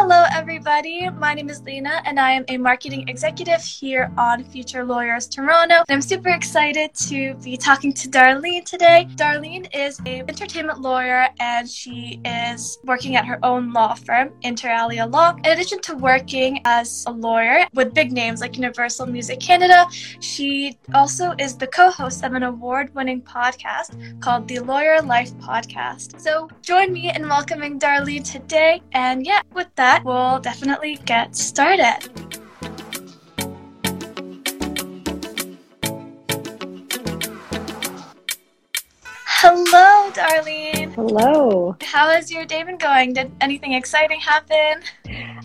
Hello, everybody. My name is Lena, and I am a marketing executive here on Future Lawyers Toronto. And I'm super excited to be talking to Darlene today. Darlene is an entertainment lawyer, and she is working at her own law firm, Interalia Law. In addition to working as a lawyer with big names like Universal Music Canada, she also is the co-host of an award-winning podcast called The Lawyer Life Podcast. So join me in welcoming Darlene today. And yeah, with that, we'll definitely get started. Hello, Darlene. Hello. How has your day been going? Did anything exciting happen?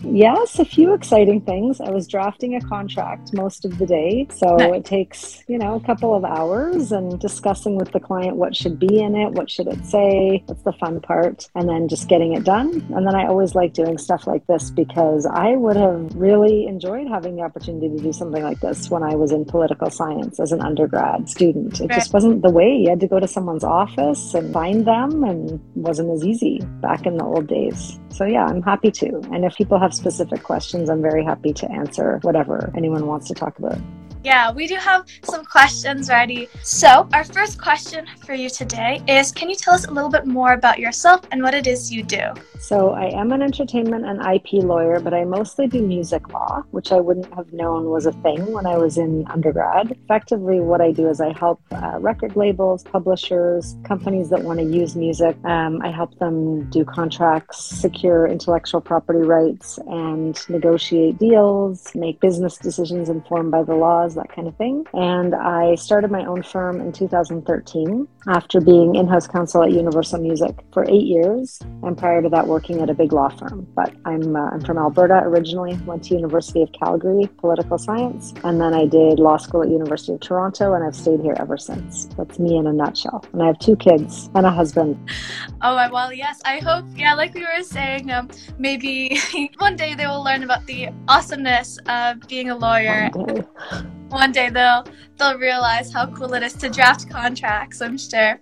Yes, a few exciting things. I was drafting a contract most of the day, so It takes, a couple of hours and discussing with the client what should be in it, what should it say. That's the fun part, and then just getting it done. And then I always like doing stuff like this because I would have really enjoyed having the opportunity to do something like this when I was in political science as an undergrad student. It just wasn't the way. You had to go to someone's office and find them, and wasn't as easy back in the old days. So yeah, I'm happy to. And if people have specific questions, I'm very happy to answer whatever anyone wants to talk about. Yeah, we do have some questions ready. So our first question for you today is, can you tell us a little bit more about yourself and what it is you do? So I am an entertainment and IP lawyer, but I mostly do music law, which I wouldn't have known was a thing when I was in undergrad. Effectively, what I do is I help record labels, publishers, companies that want to use music. I help them do contracts, secure intellectual property rights, and negotiate deals, make business decisions informed by the laws, that kind of thing. And I started my own firm in 2013 after being in-house counsel at Universal Music for 8 years, and prior to that working at a big law firm. But I'm from Alberta originally, went to University of Calgary, political science, and then I did law school at University of Toronto, and I've stayed here ever since. That's me in a nutshell. And I have 2 kids and a husband. Oh, well, yes, I hope, like we were saying, maybe one day they will learn about the awesomeness of being a lawyer. One day they'll realize how cool it is to draft contracts, I'm sure. Yeah,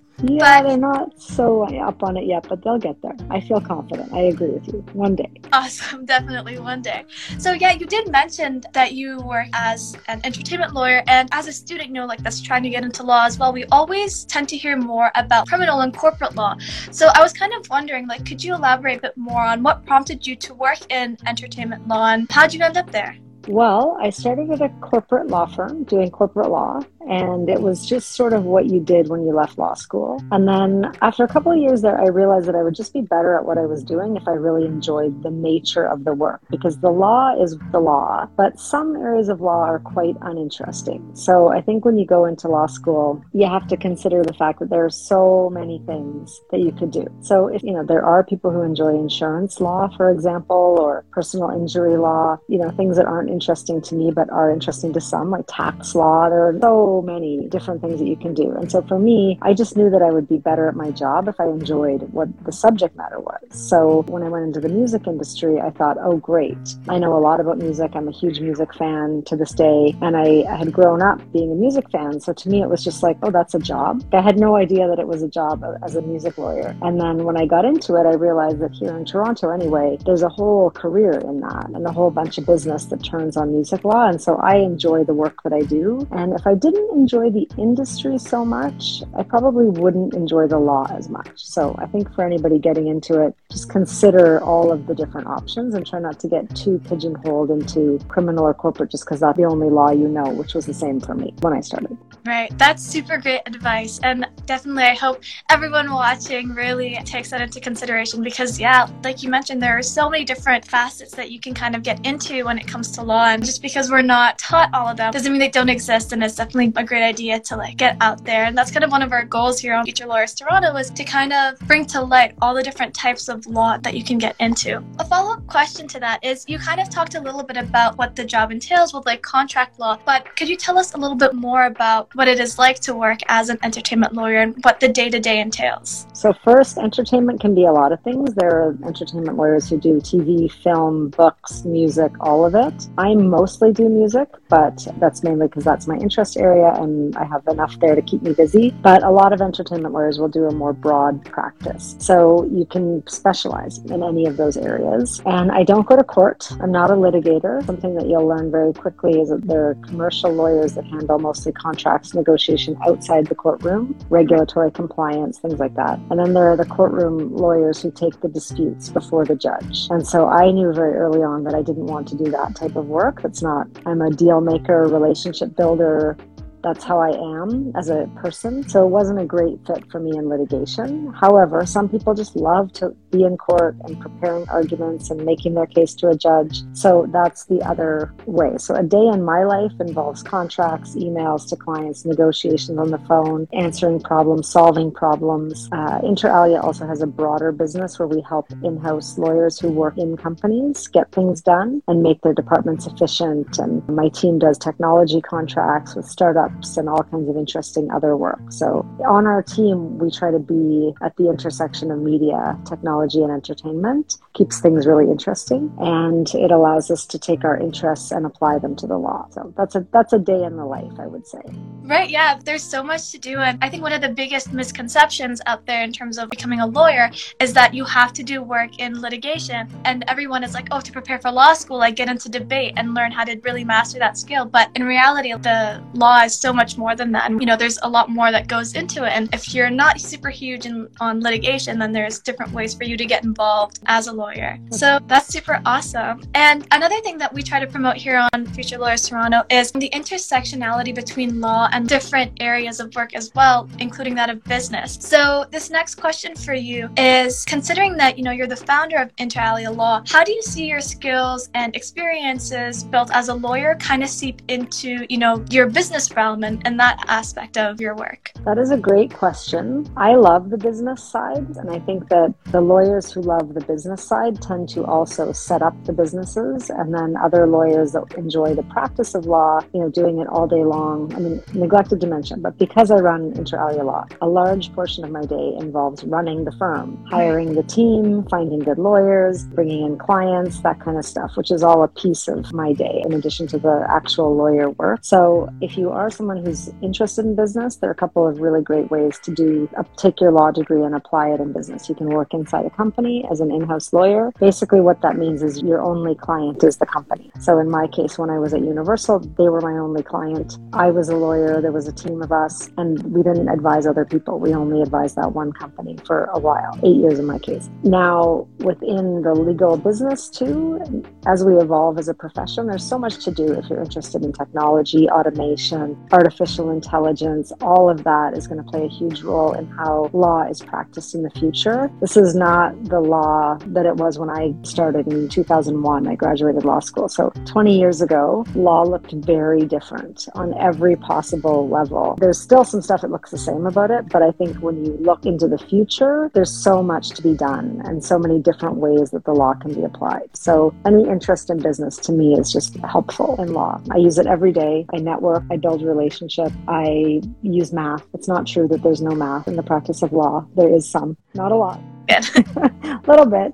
but they're not so up on it yet, but they'll get there. I feel confident. I agree with you. One day. Awesome. Definitely one day. So yeah, you did mention that you work as an entertainment lawyer, and as a student, that's trying to get into law as well, we always tend to hear more about criminal and corporate law. So I was kind of wondering, could you elaborate a bit more on what prompted you to work in entertainment law, and how'd you end up there? Well, I started at a corporate law firm doing corporate law, and it was just sort of what you did when you left law school. And then after a couple of years there, I realized that I would just be better at what I was doing if I really enjoyed the nature of the work, because the law is the law, but some areas of law are quite uninteresting. So I think when you go into law school, you have to consider the fact that there are so many things that you could do. So if, there are people who enjoy insurance law, for example, or personal injury law, things that aren't interesting to me but are interesting to some, like tax law. There are so many different things that you can do. And so for me, I just knew that I would be better at my job if I enjoyed what the subject matter was. So when I went into the music industry, I thought, oh great, I know a lot about music. I'm a huge music fan to this day, and I had grown up being a music fan. So to me, it was just oh, that's a job. I had no idea that it was a job as a music lawyer. And then when I got into it, I realized that here in Toronto anyway, there's a whole career in that and a whole bunch of business that turns on music law. And so I enjoy the work that I do. And if I didn't enjoy the industry so much, I probably wouldn't enjoy the law as much. So I think for anybody getting into it, just consider all of the different options and try not to get too pigeonholed into criminal or corporate just because that's the only law which was the same for me when I started. Right. That's super great advice. And definitely I hope everyone watching really takes that into consideration because like you mentioned, there are so many different facets that you can kind of get into when it comes to law. And just because we're not taught all of them doesn't mean they don't exist, and it's definitely a great idea to get out there. And that's kind of one of our goals here on Future Lawyers Toronto, is to kind of bring to light all the different types of law that you can get into. A follow-up question to that is, you kind of talked a little bit about what the job entails with contract law, but could you tell us a little bit more about what it is like to work as an entertainment lawyer and what the day-to-day entails? So first, entertainment can be a lot of things. There are entertainment lawyers who do TV, film, books, music, all of it. I mostly do music, but that's mainly because that's my interest area and I have enough there to keep me busy. But a lot of entertainment lawyers will do a more broad practice. So you can specialize in any of those areas. And I don't go to court. I'm not a litigator. Something that you'll learn very quickly is that there are commercial lawyers that handle mostly contracts, negotiation outside the courtroom, regulatory compliance, things like that. And then there are the courtroom lawyers who take the disputes before the judge. And so I knew very early on that I didn't want to do that type of work. That's not, I'm a deal maker, relationship builder. That's how I am as a person. So it wasn't a great fit for me in litigation. However, some people just love to be in court and preparing arguments and making their case to a judge. So that's the other way. So a day in my life involves contracts, emails to clients, negotiations on the phone, answering problems, solving problems. Interalia also has a broader business where we help in-house lawyers who work in companies get things done and make their departments efficient. And my team does technology contracts with startups and all kinds of interesting other work. So on our team, we try to be at the intersection of media, technology, and entertainment. Keeps things really interesting, and it allows us to take our interests and apply them to the law. So that's a day in the life, I would say. Right, yeah, there's so much to do. And I think one of the biggest misconceptions out there in terms of becoming a lawyer is that you have to do work in litigation. And everyone is like, oh, to prepare for law school, I get into debate and learn how to really master that skill. But in reality, the law is so much more than that. And, you know, there's a lot more that goes into it. And if you're not super huge on litigation, then there's different ways for you to get involved as a lawyer. So that's super awesome. And another thing that we try to promote here on Future Lawyers Toronto is the intersectionality between law and different areas of work as well, including that of business. So this next question for you is, considering that, you know, you're the founder of Interalia Law, how do you see your skills and experiences built as a lawyer kind of seep into, you know, your business realm and that aspect of your work? That is a great question. I love the business side, and I think that the lawyers who love the business side tend to also set up the businesses, and then other lawyers that enjoy the practice of law, you know, doing it all day long. I mean, neglected to mention, but because I run Interalia Law, a large portion of my day involves running the firm, hiring the team, finding good lawyers, bringing in clients, that kind of stuff, which is all a piece of my day in addition to the actual lawyer work. So if you are someone who's interested in business, there are a couple of really great ways to take your law degree and apply it in business. You can work inside a company as an in-house lawyer. Basically what that means is your only client is the company. So in my case, when I was at Universal, they were my only client. I was a lawyer, there was a team of us, and we didn't advise other people. We only advised that one company for a while, 8 years in my case. Now, within the legal business too, as we evolve as a profession, there's so much to do if you're interested in technology, automation, artificial intelligence. All of that is going to play a huge role in how law is practiced in the future. This is not the law that it was when I started in 2001. I graduated law school. So 20 years ago, law looked very different on every possible level. There's still some stuff that looks the same about it, but I think when you look into the future, there's so much to be done and so many different ways that the law can be applied. So any interest in business to me is just helpful in law. I use it every day. I network, I build relationship. I use math. It's not true that there's no math in the practice of law. There is some, not a lot. A little bit.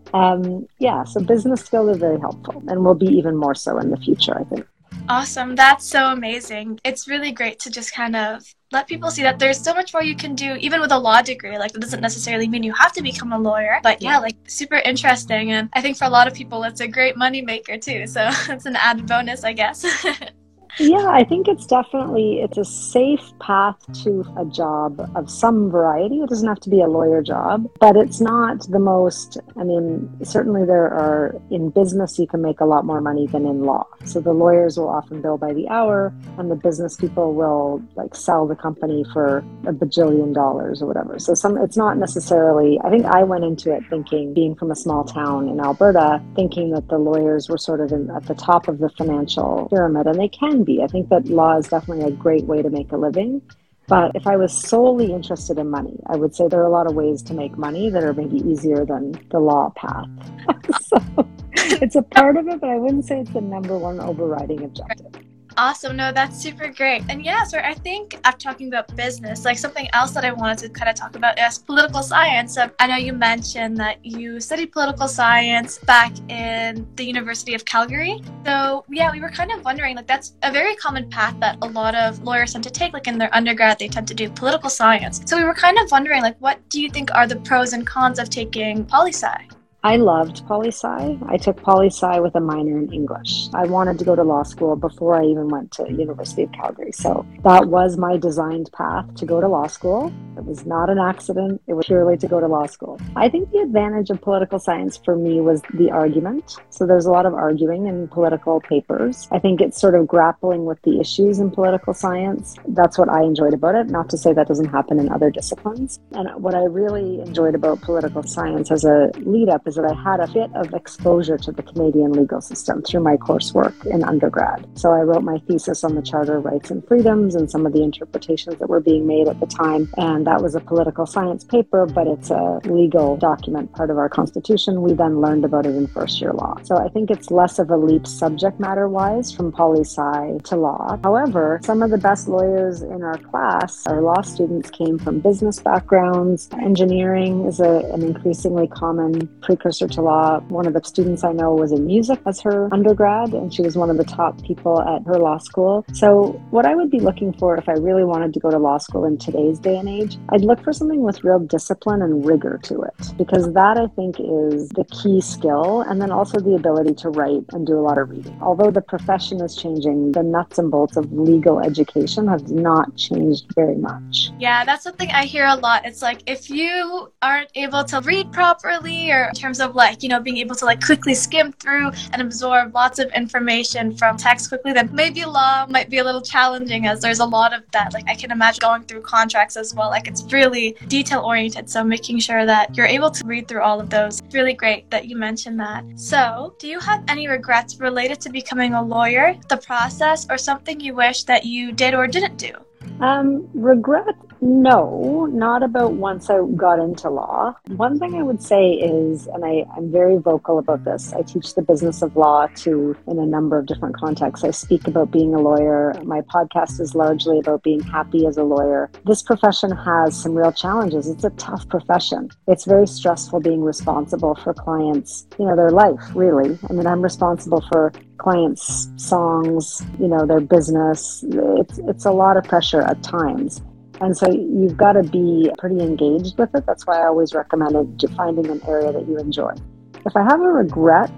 So business skills are very helpful and will be even more so in the future, I think. Awesome. That's so amazing. It's really great to just kind of let people see that there's so much more you can do, even with a law degree. Like, it doesn't necessarily mean you have to become a lawyer, but yeah, like, super interesting. And I think for a lot of people, it's a great moneymaker too. So it's an added bonus, I guess. Yeah, I think it's a safe path to a job of some variety. It doesn't have to be a lawyer job, but it's not the most, certainly in business, you can make a lot more money than in law. So the lawyers will often bill by the hour, and the business people will sell the company for a bajillion dollars or whatever. So it's not necessarily, I think I went into it thinking, being from a small town in Alberta, thinking that the lawyers were sort of at the top of the financial pyramid, and they can be. I think that law is definitely a great way to make a living. But if I was solely interested in money, I would say there are a lot of ways to make money that are maybe easier than the law path. So it's a part of it, but I wouldn't say it's the number one overriding objective. Awesome. No, that's super great. And yeah, so I think after talking about business, like something else that I wanted to kind of talk about is political science. I know you mentioned that you studied political science back in the University of Calgary. So yeah, we were kind of wondering, like, that's a very common path that a lot of lawyers tend to take, like in their undergrad, they tend to do political science. So we were kind of wondering, like, what do you think are the pros and cons of taking poli-sci? I loved poli-sci. I took poli-sci with a minor in English. I wanted to go to law school before I even went to University of Calgary. So that was my designed path to go to law school. It was not an accident. It was purely to go to law school. I think the advantage of political science for me was the argument. So there's a lot of arguing in political papers. I think it's sort of grappling with the issues in political science. That's what I enjoyed about it. Not to say that doesn't happen in other disciplines. And what I really enjoyed about political science as a lead-up is that I had a bit of exposure to the Canadian legal system through my coursework in undergrad. So I wrote my thesis on the Charter of Rights and Freedoms and some of the interpretations that were being made at the time. And that was a political science paper, but it's a legal document, part of our constitution. We then learned about it in first year law. So I think it's less of a leap subject matter wise from poli-sci to law. However, some of the best lawyers in our class, our law students, came from business backgrounds. Engineering is an increasingly common precursor to law. One of the students I know was in music as her undergrad, and she was one of the top people at her law school. So what I would be looking for if I really wanted to go to law school in today's day and age, I'd look for something with real discipline and rigor to it, because that I think is the key skill, and then also the ability to write and do a lot of reading. Although the profession is changing, the nuts and bolts of legal education have not changed very much. Yeah, that's something I hear a lot. It's like, if you aren't able to read properly, or in terms of like, you know, being able to like quickly skim through and absorb lots of information from text quickly, then maybe law might be a little challenging, as there's a lot of that. Like, I can imagine going through contracts as well. Like, it's really detail oriented. So making sure that you're able to read through all of those. It's really great that you mentioned that. So do you have any regrets related to becoming a lawyer, the process, or something you wish that you did or didn't do? Regret? No, not about once I got into law. One thing I would say is, and I'm very vocal about this, I teach the business of law in a number of different contexts. I speak about being a lawyer. My podcast is largely about being happy as a lawyer. This profession has some real challenges. It's a tough profession. It's very stressful being responsible for clients, their life, really. I mean, I'm responsible for clients' songs, their business. It's a lot of pressure at times. And so you've got to be pretty engaged with it. That's why I always recommend finding an area that you enjoy. If I have a regret,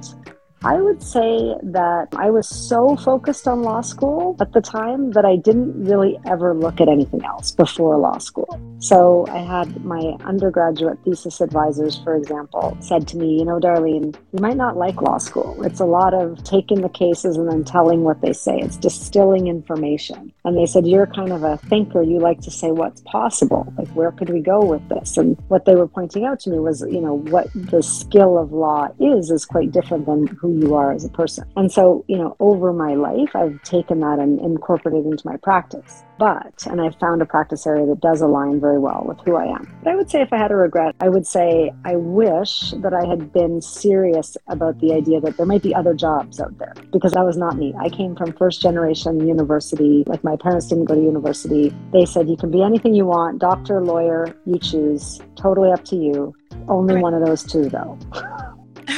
I would say that I was so focused on law school at the time that I didn't really ever look at anything else before law school. So I had my undergraduate thesis advisors, for example, said to me, Darlene, you might not like law school. It's a lot of taking the cases and then telling what they say. It's distilling information. And they said, you're kind of a thinker. You like to say what's possible. Like, where could we go with this? And what they were pointing out to me was, what the skill of law is quite different than who you are as a person. And so, over my life, I've taken that and incorporated into my practice. And I found a practice area that does align very well with who I am. But I would say if I had a regret, I would say I wish that I had been serious about the idea that there might be other jobs out there, because that was not me. I came from first generation university. Like, my parents didn't go to university. They said, you can be anything you want, doctor, lawyer, you choose, totally up to you. Only one of those two though.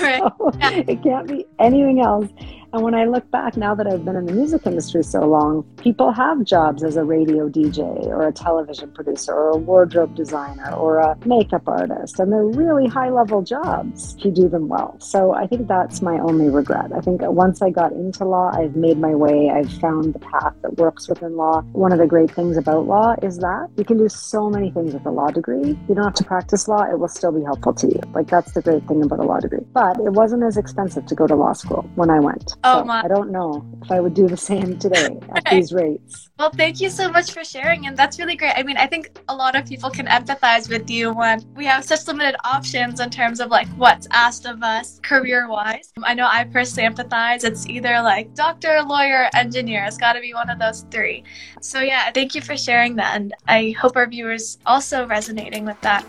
Right. So it can't be anything else. And when I look back, now that I've been in the music industry so long, people have jobs as a radio DJ or a television producer or a wardrobe designer or a makeup artist. And they're really high-level jobs if you do them well. So I think that's my only regret. I think once I got into law, I've made my way. I've found the path that works within law. One of the great things about law is that you can do so many things with a law degree. You don't have to practice law. It will still be helpful to you. Like, that's the great thing about a law degree. But it wasn't as expensive to go to law school when I went. Oh, my. I don't know if I would do the same today at these rates. Well, thank you so much for sharing. And that's really great. I mean, I think a lot of people can empathize with you when we have such limited options in terms of like what's asked of us career-wise. I know I personally empathize. It's either like doctor, lawyer, engineer. It's got to be one of those three. So yeah, thank you for sharing that. And I hope our viewers also resonating with that.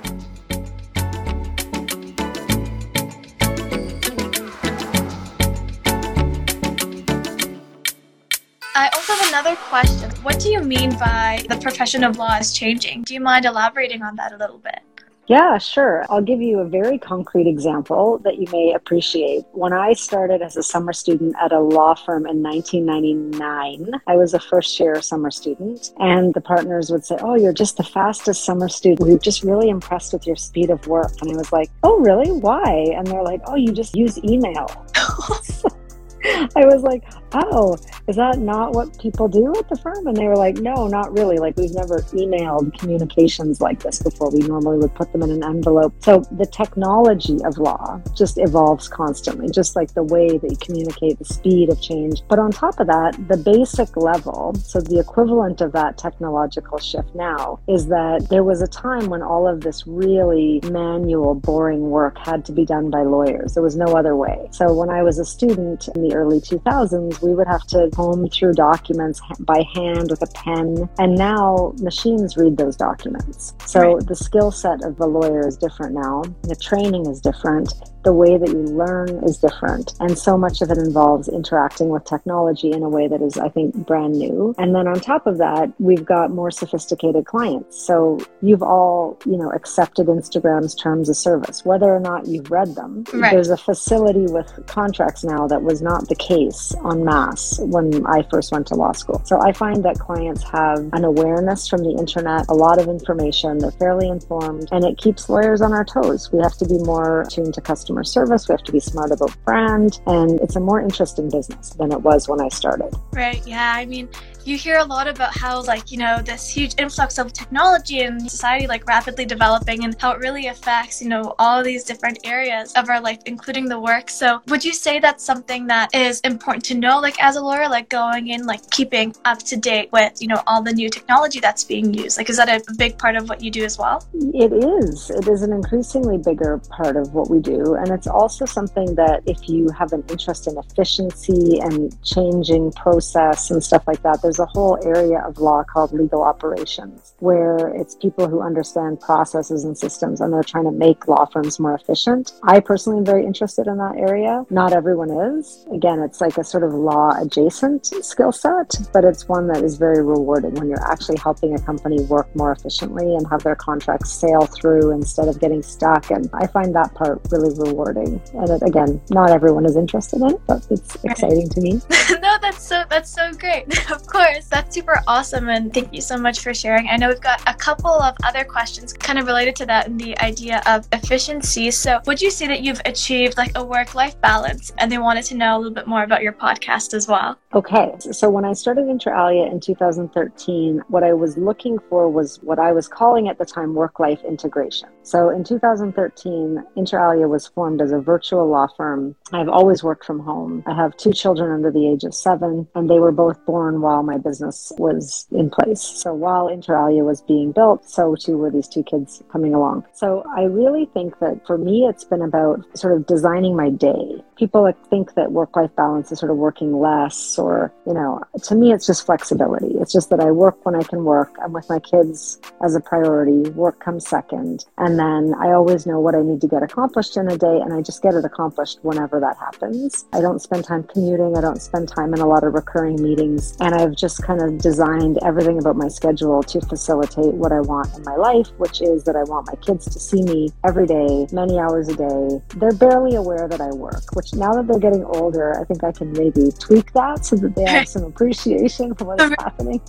I also have another question. What do you mean by the profession of law is changing? Do you mind elaborating on that a little bit? Yeah, sure. I'll give you a very concrete example that you may appreciate. When I started as a summer student at a law firm in 1999, I was a first-year summer student, and the partners would say, "Oh, you're just the fastest summer student. We're just really impressed with your speed of work." And I was like, "Oh, really? Why?" And they're like, "Oh, you just use email." I was like, "Oh, is that not what people do at the firm?" And they were like, "No, not really. Like, we've never emailed communications like this before. We normally would put them in an envelope." So the technology of law just evolves constantly, just like the way that you communicate, the speed of change. But on top of that, the basic level, so the equivalent of that technological shift now, is that there was a time when all of this really manual, boring work had to be done by lawyers. There was no other way. So when I was a student in the early 2000s, we would have to comb through documents by hand with a pen. And now machines read those documents. So right. The skill set of the lawyer is different now. The training is different. The way that you learn is different. And so much of it involves interacting with technology in a way that is, I think, brand new. And then on top of that, we've got more sophisticated clients. So you've all, accepted Instagram's terms of service, whether or not you've read them. Right. There's a facility with contracts now that was not the case en masse when I first went to law school. So I find that clients have an awareness from the internet, a lot of information, they're fairly informed, and it keeps lawyers on our toes. We have to be more tuned to customer service, we have to be smart about brand, and it's a more interesting business than it was when I started. Right, yeah, I mean, you hear a lot about how, this huge influx of technology and society, rapidly developing and how it really affects, all these different areas of our life, including the work. So would you say that's something that is important to know, as a lawyer, going in, keeping up to date with, all the new technology that's being used? Is that a big part of what you do as well? It is. It is an increasingly bigger part of what we do. And it's also something that if you have an interest in efficiency and changing process and stuff like that, there's a whole area of law called legal operations, where it's people who understand processes and systems, and they're trying to make law firms more efficient. I personally am very interested in that area. Not everyone is. Again, it's a sort of law adjacent skill set, but it's one that is very rewarding when you're actually helping a company work more efficiently and have their contracts sail through instead of getting stuck. And I find that part really rewarding. And it, again, not everyone is interested in it, but it's exciting to me. No, that's so great. Of course. That's super awesome, and thank you so much for sharing. I know we've got a couple of other questions kind of related to that and the idea of efficiency. So would you say that you've achieved a work-life balance? And they wanted to know a little bit more about your podcast as well. Okay, so when I started Interalia in 2013, what I was looking for was what I was calling at the time work-life integration. So in 2013, Interalia was formed as a virtual law firm. I've always worked from home. I have 2 children under the age of 7, and they were both born while my business was in place. So while Interalia was being built, so too were these 2 kids coming along. So I really think that for me, it's been about sort of designing my day. People think that work-life balance is sort of working less or, to me, it's just flexibility. It's just that I work when I can work. I'm with my kids as a priority. Work comes second. And then I always know what I need to get accomplished in a day, and I just get it accomplished whenever that happens. I don't spend time commuting. I don't spend time in a lot of recurring meetings. And I've just kind of designed everything about my schedule to facilitate what I want in my life, which is that I want my kids to see me every day, many hours a day. They're barely aware that I work, which now that they're getting older, I think I can maybe tweak that so that they have some appreciation for what's happening.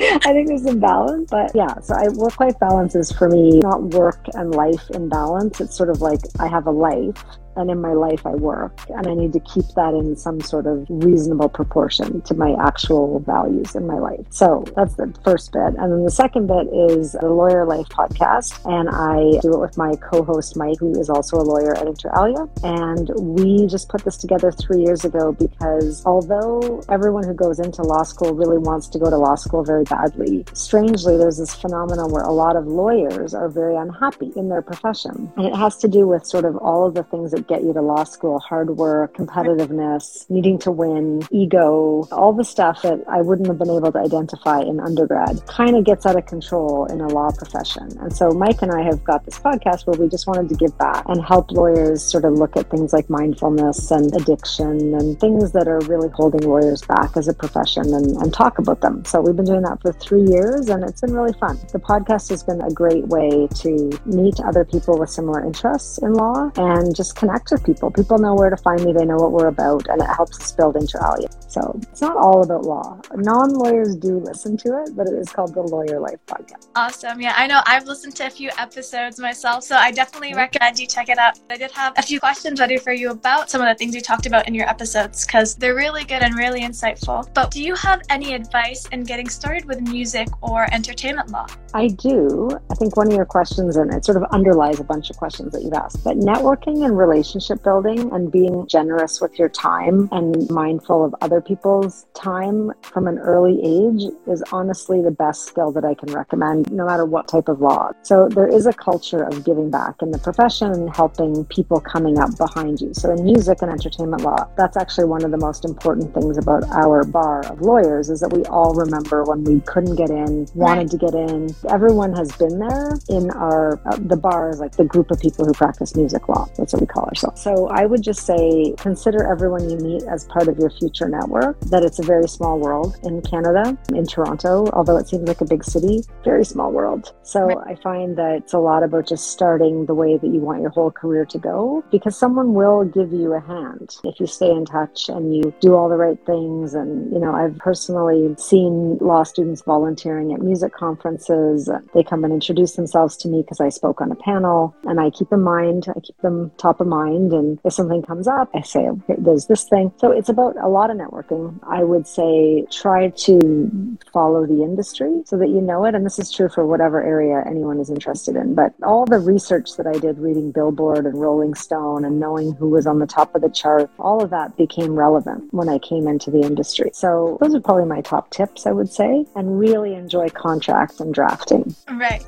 I think there's some balance, but yeah, so work-life balance is for me not work and life in balance. It's sort of like I have a life, and in my life I work, and I need to keep that in some sort of reasonable proportion to my actual values in my life. So that's the first bit. And then the second bit is the Lawyer Life Podcast, and I do it with my co-host Mike, who is also a lawyer at Interalia, and we just put this together 3 years ago because although everyone who goes into law school really wants to go to law school very badly, strangely there's this phenomenon where a lot of lawyers are very unhappy in their profession, and it has to do with sort of all of the things that get you to law school, hard work, competitiveness, needing to win, ego, all the stuff that I wouldn't have been able to identify in undergrad kind of gets out of control in a law profession. And so Mike and I have got this podcast where we just wanted to give back and help lawyers sort of look at things like mindfulness and addiction and things that are really holding lawyers back as a profession and talk about them. So we've been doing that for 3 years and it's been really fun. The podcast has been a great way to meet other people with similar interests in law and just connect with people. People know where to find me, they know what we're about, and it helps us build Interalia. So it's not all about law. Non-lawyers do listen to it, but it is called The Lawyer Life Podcast. Awesome. Yeah, I know I've listened to a few episodes myself, so I definitely recommend you check it out. I did have a few questions ready for you about some of the things you talked about in your episodes because they're really good and really insightful. But do you have any advice in getting started with music or entertainment law? I do. I think one of your questions, and it sort of underlies a bunch of questions that you've asked, but networking and relationship building and being generous with your time and mindful of other people's time from an early age is honestly the best skill that I can recommend, no matter what type of law. So there is a culture of giving back in the profession and helping people coming up behind you. So in music and entertainment law, that's actually one of the most important things about our bar of lawyers is that we all remember when we couldn't get in, wanted to get in. Everyone has been there in our, the bar is like the group of people who practice music law. That's what we call ourselves. So I would just say, consider everyone you meet as part of your future network, that it's a very small world in Canada, in Toronto, although it seems like a big city, very small world. So I find that it's a lot about just starting the way that you want your whole career to go, because someone will give you a hand if you stay in touch and you do all the right things. And, you know, I've personally seen law students volunteering at music conferences. They come and introduce themselves to me because I spoke on a panel, and I keep them top of mind. And if something comes up, I say, okay, there's this thing. So it's about a lot of networking. I would say try to follow the industry so that you know it. And this is true for whatever area anyone is interested in. But all the research that I did reading Billboard and Rolling Stone and knowing who was on the top of the chart, all of that became relevant when I came into the industry. So those are probably my top tips, I would say, and really enjoy contracts and drafting. Right.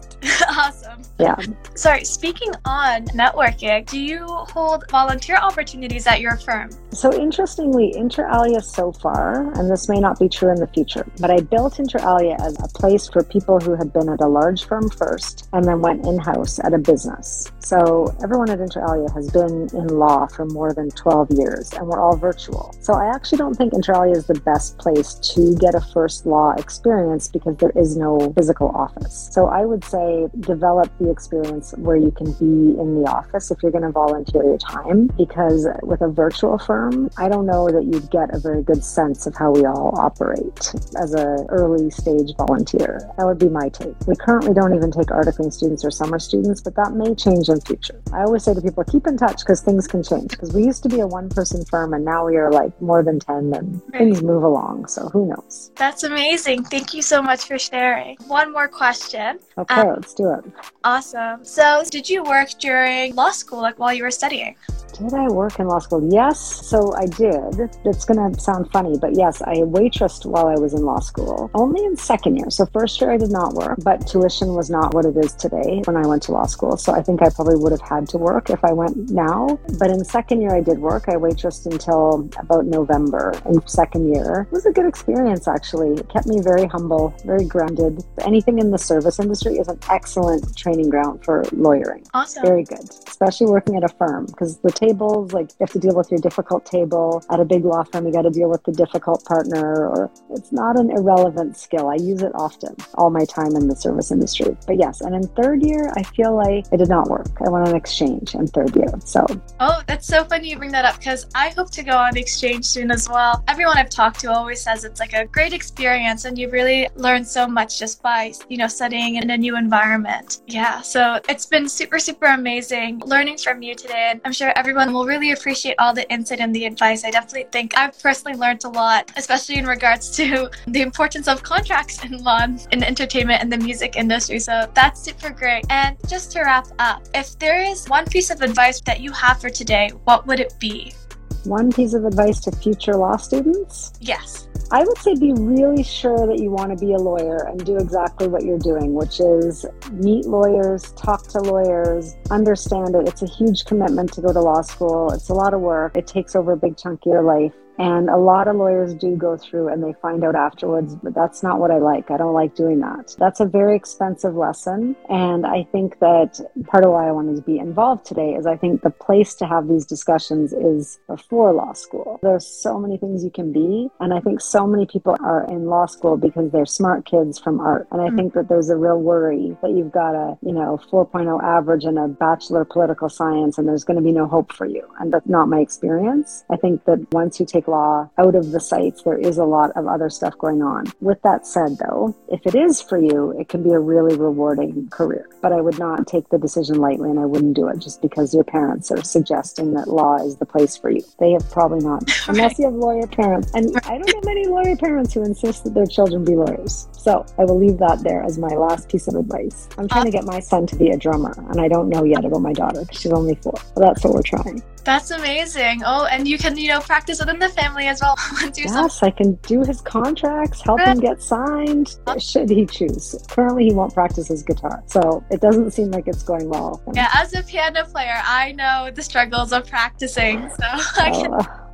Awesome. Yeah. Sorry, speaking on networking, do you hold volunteer opportunities at your firm? So interestingly, Interalia so far, and this may not be true in the future, but I built Interalia as a place for people who had been at a large firm first and then went in-house at a business. So everyone at Interalia has been in law for more than 12 years and we're all virtual. So I actually don't think Interalia is the best place to get a first law experience because there is no physical office. So I would say develop the experience where you can be in the office if you're going to volunteer your time, because with a virtual firm, I don't know that you'd get a very good sense of how we all operate as an early stage volunteer. That would be my take. We currently don't even take articling students or summer students, but that may change in the future. I always say to people, keep in touch because things can change, because we used to be a one-person firm and now we are like more than 10 and things move along. So who knows? That's amazing. Thank you so much for sharing. One more question. Okay, let's do it. Awesome. So did you work during law school, like while you were studying? Did I work in law school? Yes. So I did. That's going to sound funny, but yes, I waitressed while I was in law school, only in second year. So first year I did not work, but tuition was not what it is today when I went to law school. So I think I probably would have had to work if I went now. But in second year I did work. I waitressed until about November in second year. It was a good experience, actually. It kept me very humble, very grounded. Anything in the service industry is an excellent training ground for lawyering. Awesome. Very good, especially working at a firm, because the tables, like you have to deal with your difficult table. At a big law firm, you got to deal with the difficult partner, or it's not an irrelevant skill. I use it often, all my time in the service industry. But yes, and in third year, I feel like I did not work. I went on exchange in third year. So. Oh, that's so funny you bring that up, because I hope to go on exchange soon as well. Everyone I've talked to always says it's like a great experience and you really learn so much just by, you know, studying in a new environment. Yeah, so it's been super, super amazing learning from you today. I'm sure everyone will really appreciate all the insight and the advice. I definitely think I've personally learned a lot, especially in regards to the importance of contracts in law and entertainment and the music industry. So that's super great. And just to wrap up, if there is one piece of advice that you have for today, what would it be? One piece of advice to future law students? Yes. I would say be really sure that you want to be a lawyer and do exactly what you're doing, which is meet lawyers, talk to lawyers, understand it. It's a huge commitment to go to law school. It's a lot of work. It takes over a big chunk of your life. And a lot of lawyers do go through and they find out afterwards, but that's not what I like. I don't like doing that. That's a very expensive lesson. And I think that part of why I wanted to be involved today is I think the place to have these discussions is before law school. There's so many things you can be. And I think so many people are in law school because they're smart kids from art. And I think that there's a real worry that you've got a, 4.0 average and a bachelor of political science, and there's going to be no hope for you. And that's not my experience. I think that once you take law out of the sites, there is a lot of other stuff going on. With that said, though, if it is for you, it can be a really rewarding career. But I would not take the decision lightly, and I wouldn't do it just because your parents are suggesting that law is the place for you. They have probably not, unless you have lawyer parents. And I don't know many lawyer parents who insist that their children be lawyers. So I will leave that there as my last piece of advice. I'm trying to get my son to be a drummer, and I don't know yet about my daughter because she's only 4. But that's what we're trying. That's amazing. Oh, and you can, practice within the family as well. Yes, I can do his contracts, help him get signed, should he choose. Currently, he won't practice his guitar, so it doesn't seem like it's going well. Yeah, as a piano player, I know the struggles of practicing, so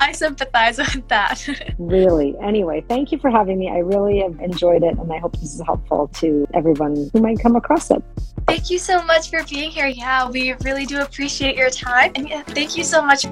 I sympathize with that. Really. Anyway, thank you for having me. I really have enjoyed it, and I hope this is helpful to everyone who might come across it. Thank you so much for being here. Yeah, we really do appreciate your time, and thank you so much.